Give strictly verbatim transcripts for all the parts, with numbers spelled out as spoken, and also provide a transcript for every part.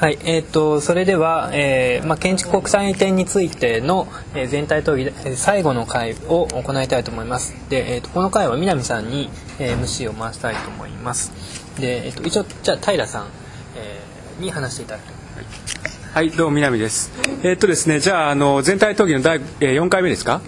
はい、えー、とそれでは、えーまあ、建築国際移転についての、えー、全体討議で最後の回を行いたいと思います。で、えー、とこの回は南さんに、えー、エムシー を回したいと思います。で、えー、と一応じゃあ平さん、えー、に話していただくと。はい、どうも南です。えー、っとですねじゃあ、 あの全体討議の第よんかいめですか、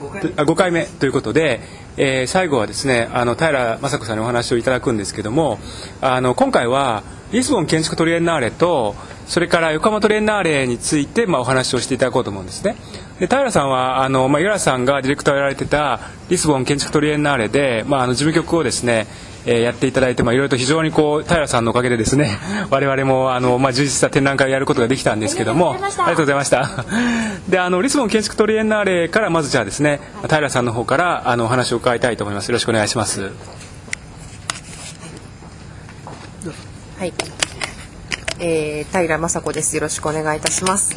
ごかいめということで、えー、最後はですねあの平雅子さんにお話をいただくんですけども、あの今回はリスボン建築トリエンナーレとそれから横浜トリエンナーレについて、まあ、お話をしていただこうと思うんですね。で平さんはあの、まあ、五十嵐さんがディレクターをやられてたリスボン建築トリエンナーレで、まあ、あの事務局をですね、えー、やっていただいて、まあ、いろいろと非常にこう平さんのおかげでですね我々もあの、まあ、充実した展覧会をやることができたんですけども、ありがとうございました。であのリスボン建築トリエンナーレからまずじゃあですね平さんの方からあのお話を伺いたいと思います。よろしくお願いします。はい、えー、平雅子です。よろしくお願いいたします。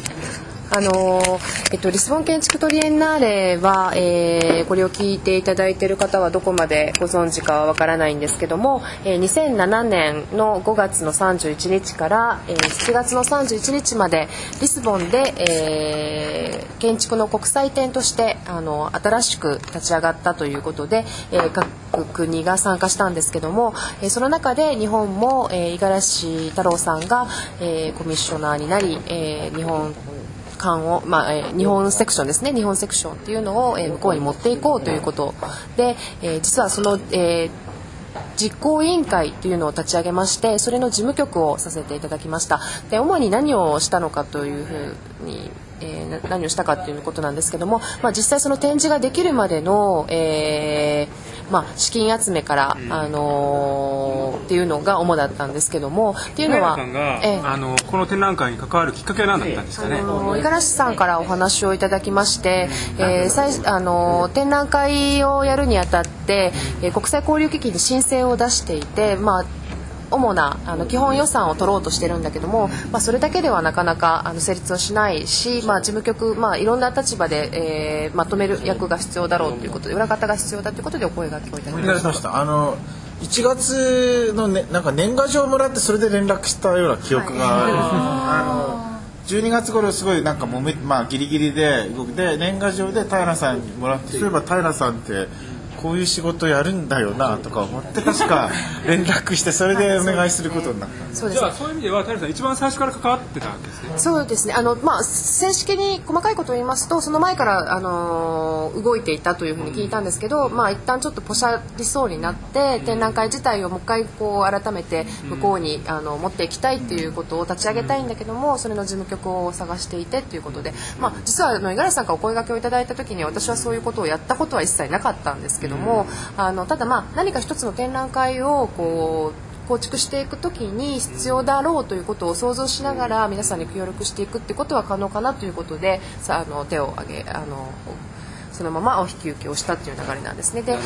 あのえっと、リスボン建築トリエンナーレは、えー、これを聞いていただいている方はどこまでご存知かはわからないんですけども、えー、にせんななねんのごがつのさんじゅういちにちから、えー、しちがつのさんじゅういちにちまでリスボンで、えー、建築の国際展としてあの新しく立ち上がったということで、えー、各国が参加したんですけども、えー、その中で日本も、えー、五十嵐太郎さんが、えー、コミッショナーになり、えー、日本館を、まあえー、日本セクションですね、日本セクションっていうのを、えー、向こうに持っていこうということで、えー、実はその、えー、実行委員会というのを立ち上げまして、それの事務局をさせていただきました。で主に何をしたのかというふうに、えー、何をしたかということなんですけども、まあ、実際その展示ができるまでの、えーまあ、資金集めから、あのー、っていうのが主だったんですけども、っていうのは平さんが、えー、あのこの展覧会に関わるきっかけは何だったんですかね。五十嵐さんからお話をいただきまして、えーあのー、展覧会をやるにあたって、えー、国際交流基金に申請を出していて、まあ主なあの基本予算を取ろうとしてるんだけども、まあ、それだけではなかなかあの成立をしないし、まあ、事務局、まあ、いろんな立場で、えー、まとめる役が必要だろうということで、裏方が必要だということでお声が聞こえたりしました。あのいちがつの、ね、なんか年賀状をもらってそれで連絡したような記憶が、はい、あのじゅうにがつ頃すごいなんかもめ、まあ、ギリギリで動くで年賀状で平さんにもらって、そういえば平さんってこういう仕事やるんだよなとか思って確か連絡して、それでお願いすることになったんです。じゃあそういう意味では平さん一番最初から関わってたわけですね。そうですね、あの、まあ、正式に細かいことを言いますとその前から、あのー、動いていたというふうに聞いたんですけど、うんまあ、一旦ちょっとポシャりそうになって、うん、展覧会自体をもう一回こう改めて向こうに、うん、あの持っていきたいということを立ち上げたいんだけども、それの事務局を探していてということで、まあ、実は五十嵐さんからお声掛けをいただいた時に私はそういうことをやったことは一切なかったんですけど、あのただ、まあ、何か一つの展覧会をこう構築していくときに必要だろうということを想像しながら皆さんに協力していくということは可能かなということで、さあの手を挙げあのそのままお引き受けをしたという流れなんですね。で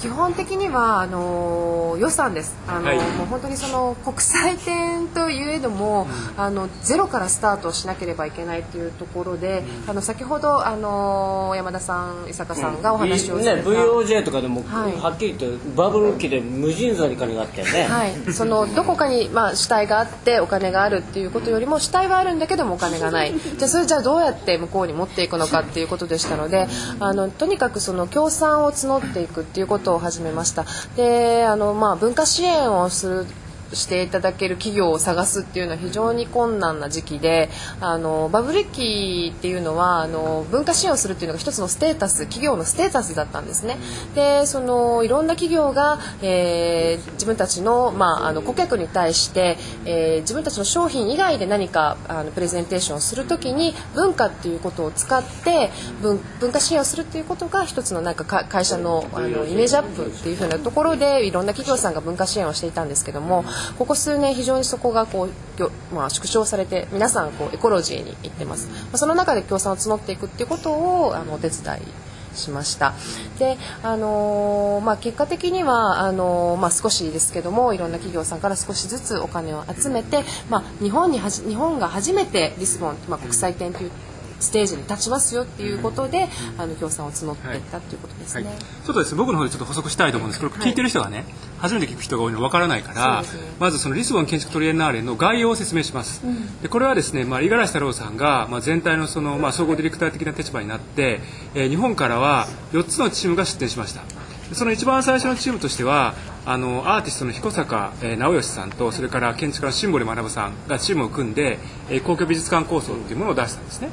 基本的にはあの予算です。あの、はい、もう本当にその国際展といえども、うん、あのゼロからスタートしなければいけないというところで、うん、あの先ほどあの山田さん伊坂さんがお話をしてた、うんね、ブイオージェー とかでも、はい、はっきりとバブル期で無尽蔵に金があったよね、はい、そのどこかに、まあ、主体があってお金があるっていうことよりも主体はあるんだけどもお金がないじゃあそれじゃあどうやって向こうに持っていくのかっていうことでしたので、あのあのとにかくその協賛を募っていくということを始めました。であの、まあ、文化支援をするしていただける企業を探すっていうのは非常に困難な時期で、あのバブル期っていうのはあの文化支援をするっていうのが一つのステータス、企業のステータスだったんですね。でそのいろんな企業が、えー、自分たちの、まあ、あの顧客に対して、えー、自分たちの商品以外で何かあのプレゼンテーションをするときに文化っていうことを使って 文, 文化支援をするっていうことが一つのなんかか会社 の, あのイメージアップっていうふうなところでいろんな企業さんが文化支援をしていたんですけども、ここ数年非常にそこがこう、まあ、縮小されて皆さんこうエコロジーに行ってます、まあ、その中で協賛を募っていくっていうことをあのお手伝いしました。で、あのーまあ、結果的にはあのーまあ、少しですけどもいろんな企業さんから少しずつお金を集めて、まあ、日本にはじ日本が初めてリスボン、まあ、国際展というステージに立ちますよっていうことで、うん、あの協賛を募っていったということですね、はいはい、ちょっとですね僕の方でちょっと補足したいと思うんですけど、はい、聞いてる人がね初めて聞く人が多いの分からないから、ね、まずそのリスボン建築トリエンナーレの概要を説明します、うん、でこれはですね、まあ、五十嵐太郎さんが、まあ、全体の、 その、まあ、総合ディレクター的な立場になって、えー、日本からはよっつのチームが出展しました。その一番最初のチームとしてはあのアーティストの彦坂、えー、直義さんとそれから建築家の新堀学さんがチームを組んで、えー、皇居美術館構想というものを出したんですね。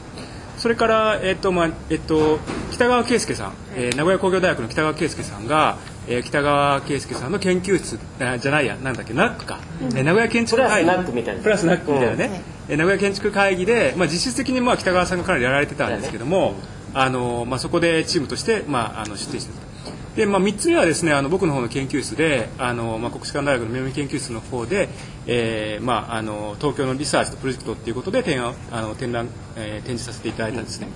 それから、えーとまあえー、と北川圭介さん、えー、名古屋工業大学の北川圭介さんが、えー、北川圭介さんの研究室じゃないやなんだっけナックか、うんえー、名古屋建築会議プラスナックみたいなプラスナックみたいなね、うん、名古屋建築会議で、まあ、実質的にまあ北川さんがかなりやられてたんですけども、あの、まあ、そこでチームとして、まあ、あの出展してた。でまあ、みっつめはですねあの僕の方の研究室であの、まあ、国士舘大学の南研究室の方で、えーまあ、あの東京のリサーチとプロジェクトということで展覧、あの展覧、えー、展示させていただいたんですね、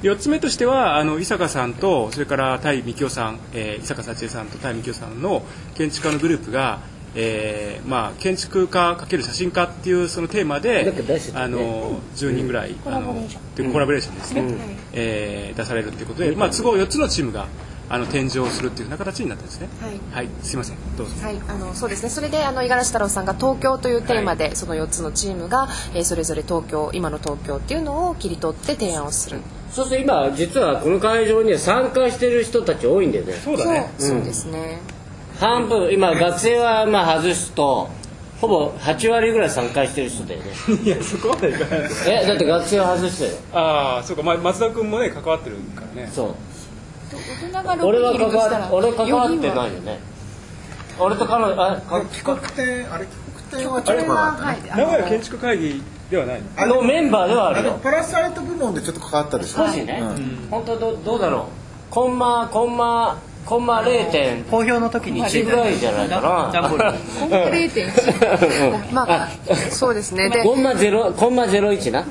うん、よっつめとしてはあの伊坂さんとそれから田井美紀夫さん、えー、伊坂幸恵さんと田井美紀夫さんの建築家のグループが、えーまあ、建築家×写真家っていうそのテーマで、ね、あのじゅうにんぐらい、うん、あのコラボレーションですね、うんえー、出されるということで、まあ、都合よっつのチームがあの展示をするというような形になってですね、はいはい、すいませんどうぞ、はい、あのそうですねそれであの五十嵐太郎さんが東京というテーマで、はい、そのよっつのチームが、えー、それぞれ東京今の東京っていうのを切り取って提案をする。そうすると今実はこの会場には参加してる人たち多いんだよね。そうだね、そう、うん、そうですね半分今学生はまあ外すとほぼはちわりぐらい参加してる人だよね。いやそこまでいかないえだって学生は外してるああそうか、まあ、松田君もね関わってるからね。そう俺は関わ俺関わってないよね。俺と彼女あ帰国艇あれ帰国艇はちょっと名古屋建築会議ではないの。あのメンバーではあるよ。パラサイト部門でちょっと関わったでしょ。少しね。うん、本当 ど, どうだろう。コンマコンマコンマ れいてん 公表の時にいちぐらいじゃないかな。コンマ れいてんいち まあそうですね。でコンマゼロコンマゼロいちな。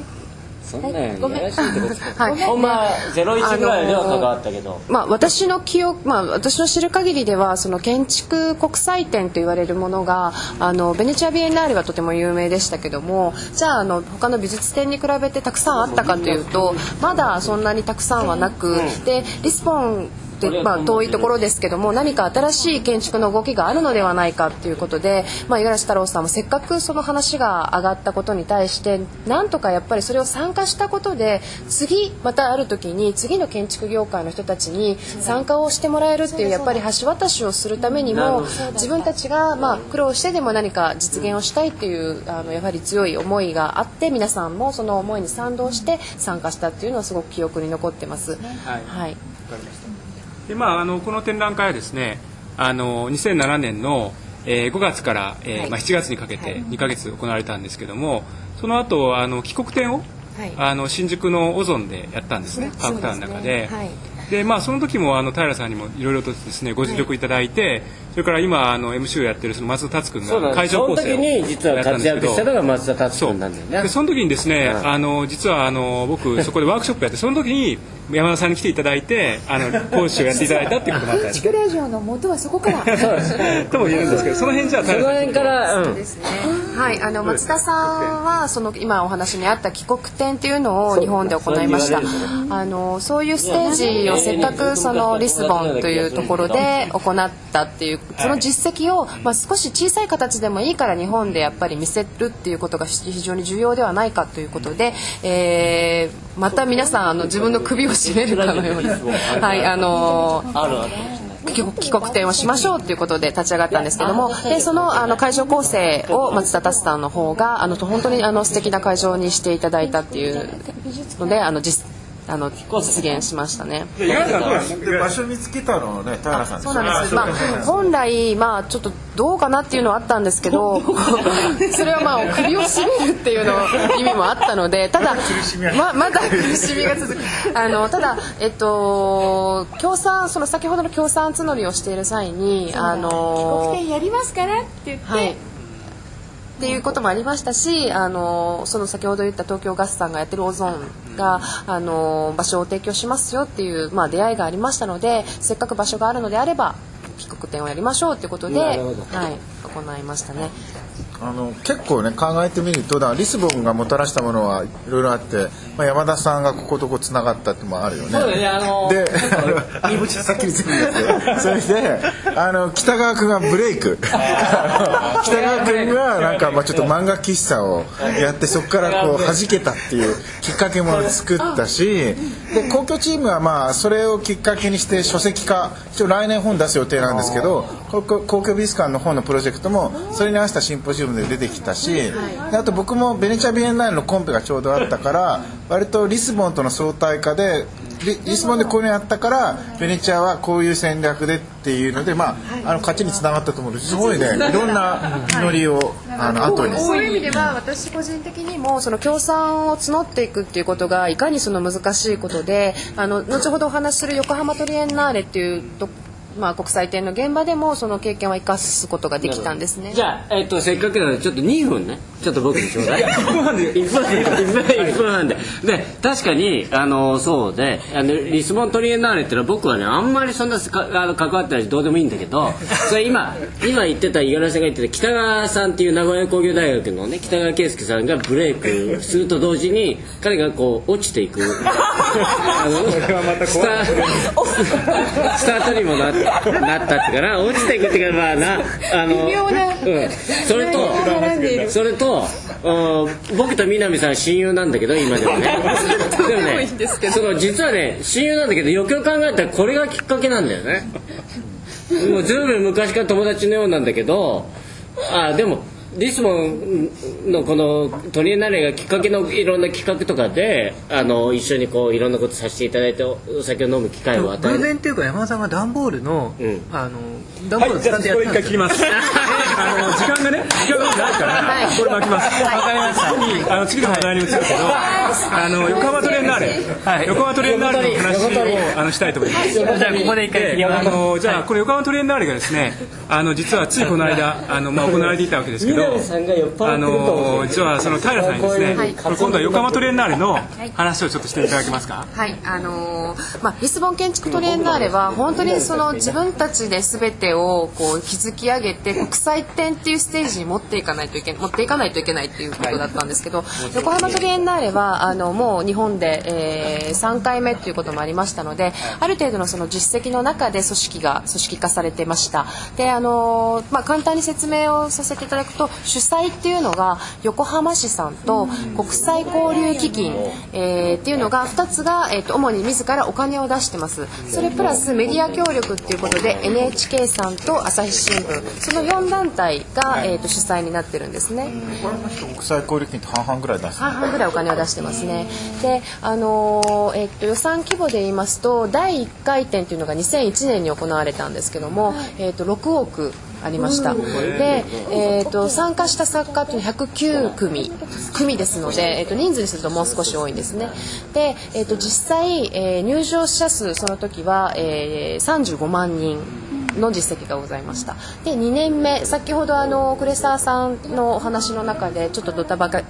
そんなように怪しいってことですか、はい、ほんまゼロいちぐらいでは関わったけど、あのーまあ、私の記憶、まあ、私の知る限りではその建築国際展と言われるものがあのベネチアビエンナーレはとても有名でしたけども、じゃあ、 あの他の美術展に比べてたくさんあったかというとまだそんなにたくさんはなく、でリスボンでまあ、遠いところですけども何か新しい建築の動きがあるのではないかということで、まあ、五十嵐太郎さんもせっかくその話が上がったことに対してなんとかやっぱりそれを参加したことで次またある時に次の建築業界の人たちに参加をしてもらえるっていうやっぱり橋渡しをするためにも自分たちがまあ苦労してでも何か実現をしたいというあのやはり強い思いがあって皆さんもその思いに賛同して参加したっていうのはすごく記憶に残ってます、はいはいでまあ、あのこの展覧会はですねあのにせんななねんの、えー、ごがつから、えーはいまあ、しちがつにかけてにかげつ行われたんですけども、その後あの帰国展を、はい、あの新宿のオゾンでやったんですね、パークタウンの中で、はいでまあ、その時もあの平さんにもいろいろとですねご尽力いただいて、はい、それから今あの エムシー をやってるその松田達君が会場構成をやったんですけど、その時に実は活躍したのが松田達君なんだよね。でその時にですね、うん、あの実はあの僕そこでワークショップやってその時に山田さんに来ていただいてあの講師をやっていただいたっていうこともあったんです。筑ラジオの元はそこからとも言えるんですけど、その辺じゃあその辺から、うん、そうですね、はい、あの松田さんはその今お話にあった帰国展っていうのを日本で行いました。あのそういうステージをせっかくそのリスボンというところで行ったっていうその実績を、まあ、少し小さい形でもいいから日本でやっぱり見せるっていうことが非常に重要ではないかということで、えー、また皆さんあの自分の首を締めるかのように、はい、あのー帰国展をしましょうということで立ち上がったんですけども、でそ の, あの会場構成を松田達さんの方があの本当にあの素敵な会場にしていただいたっていうのであの実あの実現しましたね。で場所見つけたのはね、田原さんです。そうなんです。まあ、本来まあちょっとどうかなっていうのはあったんですけど、それはまあ首を絞めるっていうの意味もあったので、ただ ま, まだ苦しみが続く。あのただえっと協賛その先ほどの協賛募りをしている際にあの帰国展やりますからって言って。はいっていうこともありましたし、あのその先ほど言った東京ガスさんがやってるオゾンがあの場所を提供しますよっていう、まあ、出会いがありましたので、せっかく場所があるのであれば帰国展をやりましょうということで、はい、行いましたね。あの結構ね考えてみるとだリスボンがもたらしたものはいろいろあって、まあ、山田さんがこことこつながったってもあるよね。そうだね、あのー、であのさっきについてそれであの北川君がブレイク北川君がなんか、まあ、ちょっと漫画喫茶をやってそこからこう弾けたっていうきっかけも作ったしで公共チームはまあそれをきっかけにして書籍化一応来年本出す予定なんですけど公共美術館の方のプロジェクトもそれに合わせたシンポジウムで出てきたしであと僕もベネチア・ビエンナーレのコンペがちょうどあったから割とリスボンとの相対化でリ, リスボンでこういうのやったからベネチアはこういう戦略でっていうので、まあ、あの勝ちにつながったと思うのですごいねいろんな実りを、はい、あの後にそういう意味では私個人的にもその協賛を募っていくっていうことがいかにその難しいことであの後ほどお話しする横浜トリエンナーレっていうとまあ、国際展の現場でもその経験は生かすことができたんですね。じゃあ、えっと、せっかくなのでちょっとにふんねちょっと僕にちょうだいいっぷんはんでいっぷんはんでで確かにあのそうであのリスボントリエンナーレってのは僕はねあんまりそんなかあの関わってないしどうでもいいんだけどそれ 今, 今言ってた五十嵐さんが言ってた北川さんっていう名古屋工業大学のね北川圭介さんがブレイクすると同時に彼がこう落ちていくあのそれはまたスタスタートにもなってなったってから落ちていくってからまあなあの微妙な、うん、それとそれと僕と南さん親友なんだけど今でもねでもねその実はね親友なんだけどよくよく考えたらこれがきっかけなんだよねもうずいぶん昔から友達のようなんだけどあでもリスボンのこのトリエンナーレがきっかけのいろんな企画とかであの一緒にこういろんなことさせていただいてお酒を飲む機会を与える偶然というか山田さんが段ボールの、うん、あの段ボールを使ってやったんですよ、はい、じゃあこれ一回切りますあの時間がね時間がないからこれ巻きますわ、はい、かりました次あの次の話題に移るけど、はい、あの横浜トリエンナーレ、はい、横浜トリエンナーレの話をあのしたいと思いますじゃあここで一回切りますあのじゃあこの横浜トリエンナーレがですねあの実はついこの間あの、まあ、行われていたわけですけどあの実はその平さんにですね、はい、今度は横浜トリエンナーレの話をちょっとしていただけますか。はい、あのーまあ、リスボン建築トリエンナーレは本当にその自分たちで全てをこう築き上げて国際展っていうステージに持っていかないといけない持っていかないといけないっていうことだったんですけど、はい、横浜トリエンナーレはあのもう日本で、えー、さんかいめということもありましたのである程度のその実績の中で組織が組織化されてました。で、あのーまあ、簡単に説明をさせていただくと主催っていうのが横浜市さんと国際交流基金、えー、っていうのがふたつが、えー、と主に自らお金を出してます。それプラスメディア協力っていうことで エヌエイチケー さんと朝日新聞そのよんだんたいが、えー、と主催になってるんですね。国際交流基金って半々ぐらい出す半々ぐらいお金を出してますね。で、あのーえー、と予算規模で言いますとだいいっかい展っていうのがにせんいちねんに行われたんですけども、えー、とろくおくありました。で、えーと、参加した作家というのはひゃくきゅうくみ組ですので、えーと、人数にするともう少し多いんですね。で、えーと、実際、えー、入場者数その時は、えー、さんじゅうごまんにんの実績がございました。で、にねんめ先ほどあのクレサーさんのお話の中でちょっとドタバタ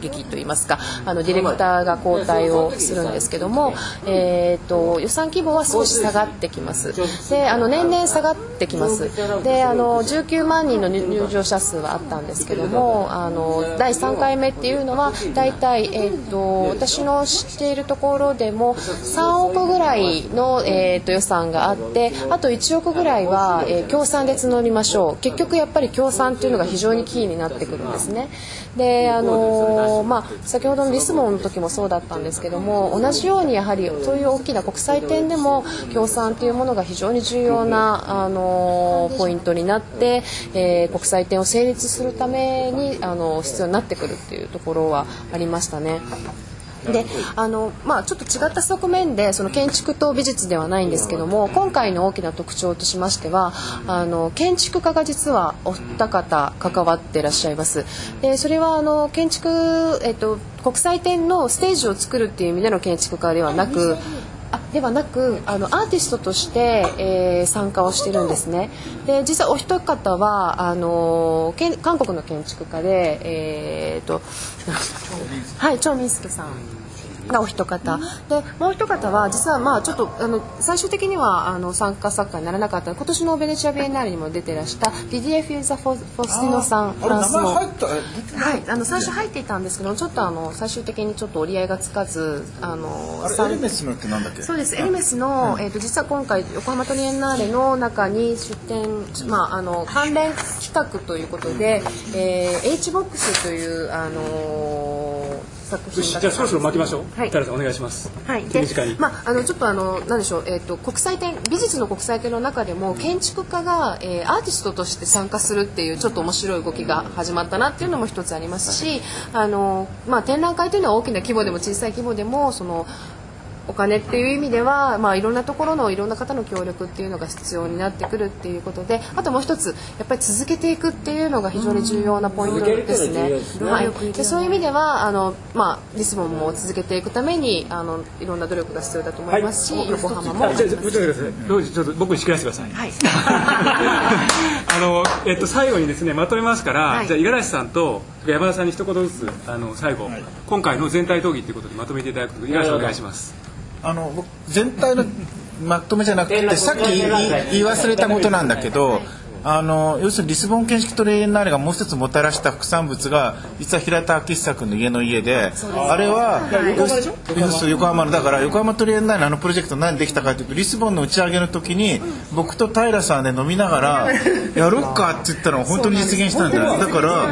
劇といいますかあのディレクターが交代をするんですけども、えー、と予算規模は少し下がってきます。で、あの年々下がってきます。で、あのじゅうきゅうまんにんの入場者数はあったんですけどもあのだいさんかいめっていうのはだいたい、えー、と私の知っているところでもさんおくぐらいの、えー、と予算があってあといちおくぐらいは、えー、協賛で募りましょう。結局やっぱり協賛というのが非常にキーになってくるんですね。で、あのーまあ、先ほどのリスボンの時もそうだったんですけども同じようにやはりそういう大きな国際展でも協賛というものが非常に重要な、あのー、ポイントになって、えー、国際展を成立するために、あのー、必要になってくるというところはありましたね。で、あのまあ、ちょっと違った側面でその建築と美術ではないんですけども今回の大きな特徴としましてはあの建築家が実はお二方関わっていらっしゃいます。で、それはあの建築、えっと、国際展のステージを作るっていう意味での建築家ではなくではなくあのアーティストとして、えー、参加をしてるんですね。で、実はお一方はあのー、韓国の建築家でえー、っとはい、張民介さんがお一方、うん、でもう一方は実はまあちょっとあの最終的にはあの参加作家にならなかった今年のベネチア・ビエンナーレにも出てらしたディディエ・フィザ・フォスティノさん、フランスの、はい、あの最初入っていたんですけどちょっとあの最終的にちょっと折り合いがつかずあのあエルメスのってなんだっけそうですエルメスの、えー、と実は今回横浜トリエンナーレの中に出展、まあ、あの関連企画ということで、えー、エイチボックス という、あのーじゃあそろそろ巻きましょう。はい、田原さんお願いします。はい。で、まああのちょっとあの何でしょう、えっと国際展美術の国際展の中でも建築家が、えー、アーティストとして参加するっていうちょっと面白い動きが始まったなっていうのも一つありますし、あのまあ展覧会というのは大きな規模でも小さい規模でもそのお金っていう意味では、まあ、いろんなところのいろんな方の協力っていうのが必要になってくるっていうことで、あともう一つやっぱり続けていくっていうのが非常に重要なポイントですね。はい、でそういう意味ではあの、まあ、リスボンも続けていくためにあのいろんな努力が必要だと思いますし、はい、横浜もあります。ちょっと僕に仕切らせてください。はい、あのえっと、最後にですねまとめますから、はい、じゃあ五十嵐さんと山田さんに一言ずつあの最後、はい、今回の全体討議ということでまとめていただくと、五十嵐さんお願いします。あの僕全体のまとめじゃなくてさっき 言, 言い忘れたことなんだけど、あの要するにリスボン建築トリエンナーレがもう一つもたらした副産物が実は平田昭久君の家の家で、あれは横浜のだから横浜トリエンナーレのあのプロジェクト何できたかというとリスボンの打ち上げの時に僕と平さんで飲みながらやろっかって言ったのが本当に実現したんだよ。だから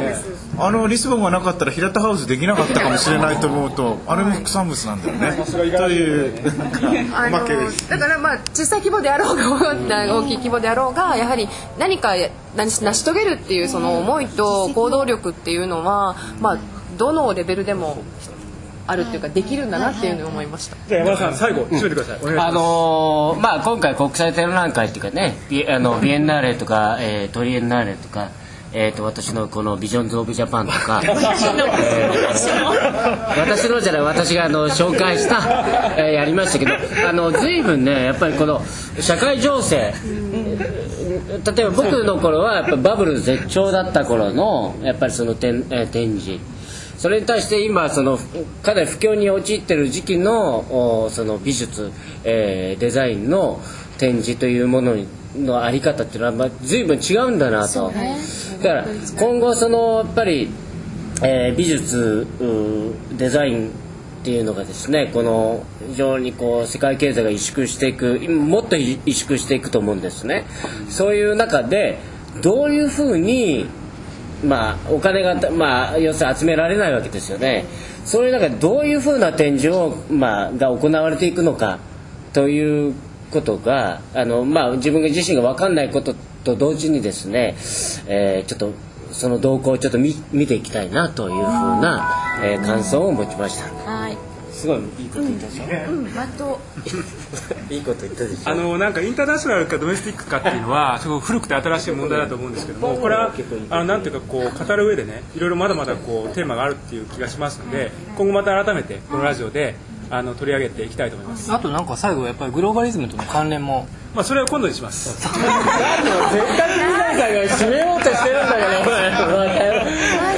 あのリスボンがなかったら平田ハウスできなかったかもしれないと思うとあれも副産物なんだよねというあのだからまあ小さい規模であろうが大きい規模であろうがやはり何か成し遂げるっていうその思いと行動力っていうのはまあどのレベルでもあるっていうかできるんだなっていうのを思いました。じゃあ山田さん最後締めてください。お願いします。あのー、まあ今回国際展覧会っていうかねビあのビエンナーレとか、えー、トリエンナーレとか。えーと私のこのビジョンズオブジャパンとか、えー、私のじゃない私があの紹介した、えー、やりましたけどあの随分ねやっぱりこの社会情勢例えば僕の頃はやっぱバブル絶頂だった頃のやっぱりその展、えー、展示それに対して今そのかなり不況に陥っている時期の、その美術、えー、デザインの展示というものにのあり方っていうのは、まあ、随分違うんだなと、ね、だから今後そのやっぱり、えー、美術デザインっていうのがですねこの非常にこう世界経済が萎縮していくもっと萎縮していくと思うんですね。そういう中でどういうふうに、まあ、お金が、まあ、要するに集められないわけですよね。そういう中でどういうふうな展示を、まあ、が行われていくのかということがあの、まあ、自分自身が分かんないことと同時にですね、えー、ちょっとその動向をちょっと 見, 見ていきたいなというふうな、えー、感想を持ちました。はいすごいいいこと言ったでしょ、うんうん、まといいこと言ったでしょ。あのなんかインターナショナルかドメスティックかっていうのはすごい古くて新しい問題だと思うんですけどもこれはあのなんていうかこう語る上でねいろいろまだまだこうテーマがあるっていう気がしますので今後また改めてこのラジオであの取り上げていきたいと思います。あとなんか最後やっぱりグローバリズムとの関連もまあそれは今度にします。絶対に皆さんが締めようとしてるんだけど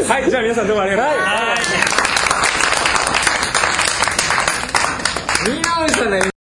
はいじゃあ皆さんどうもありがとうございました。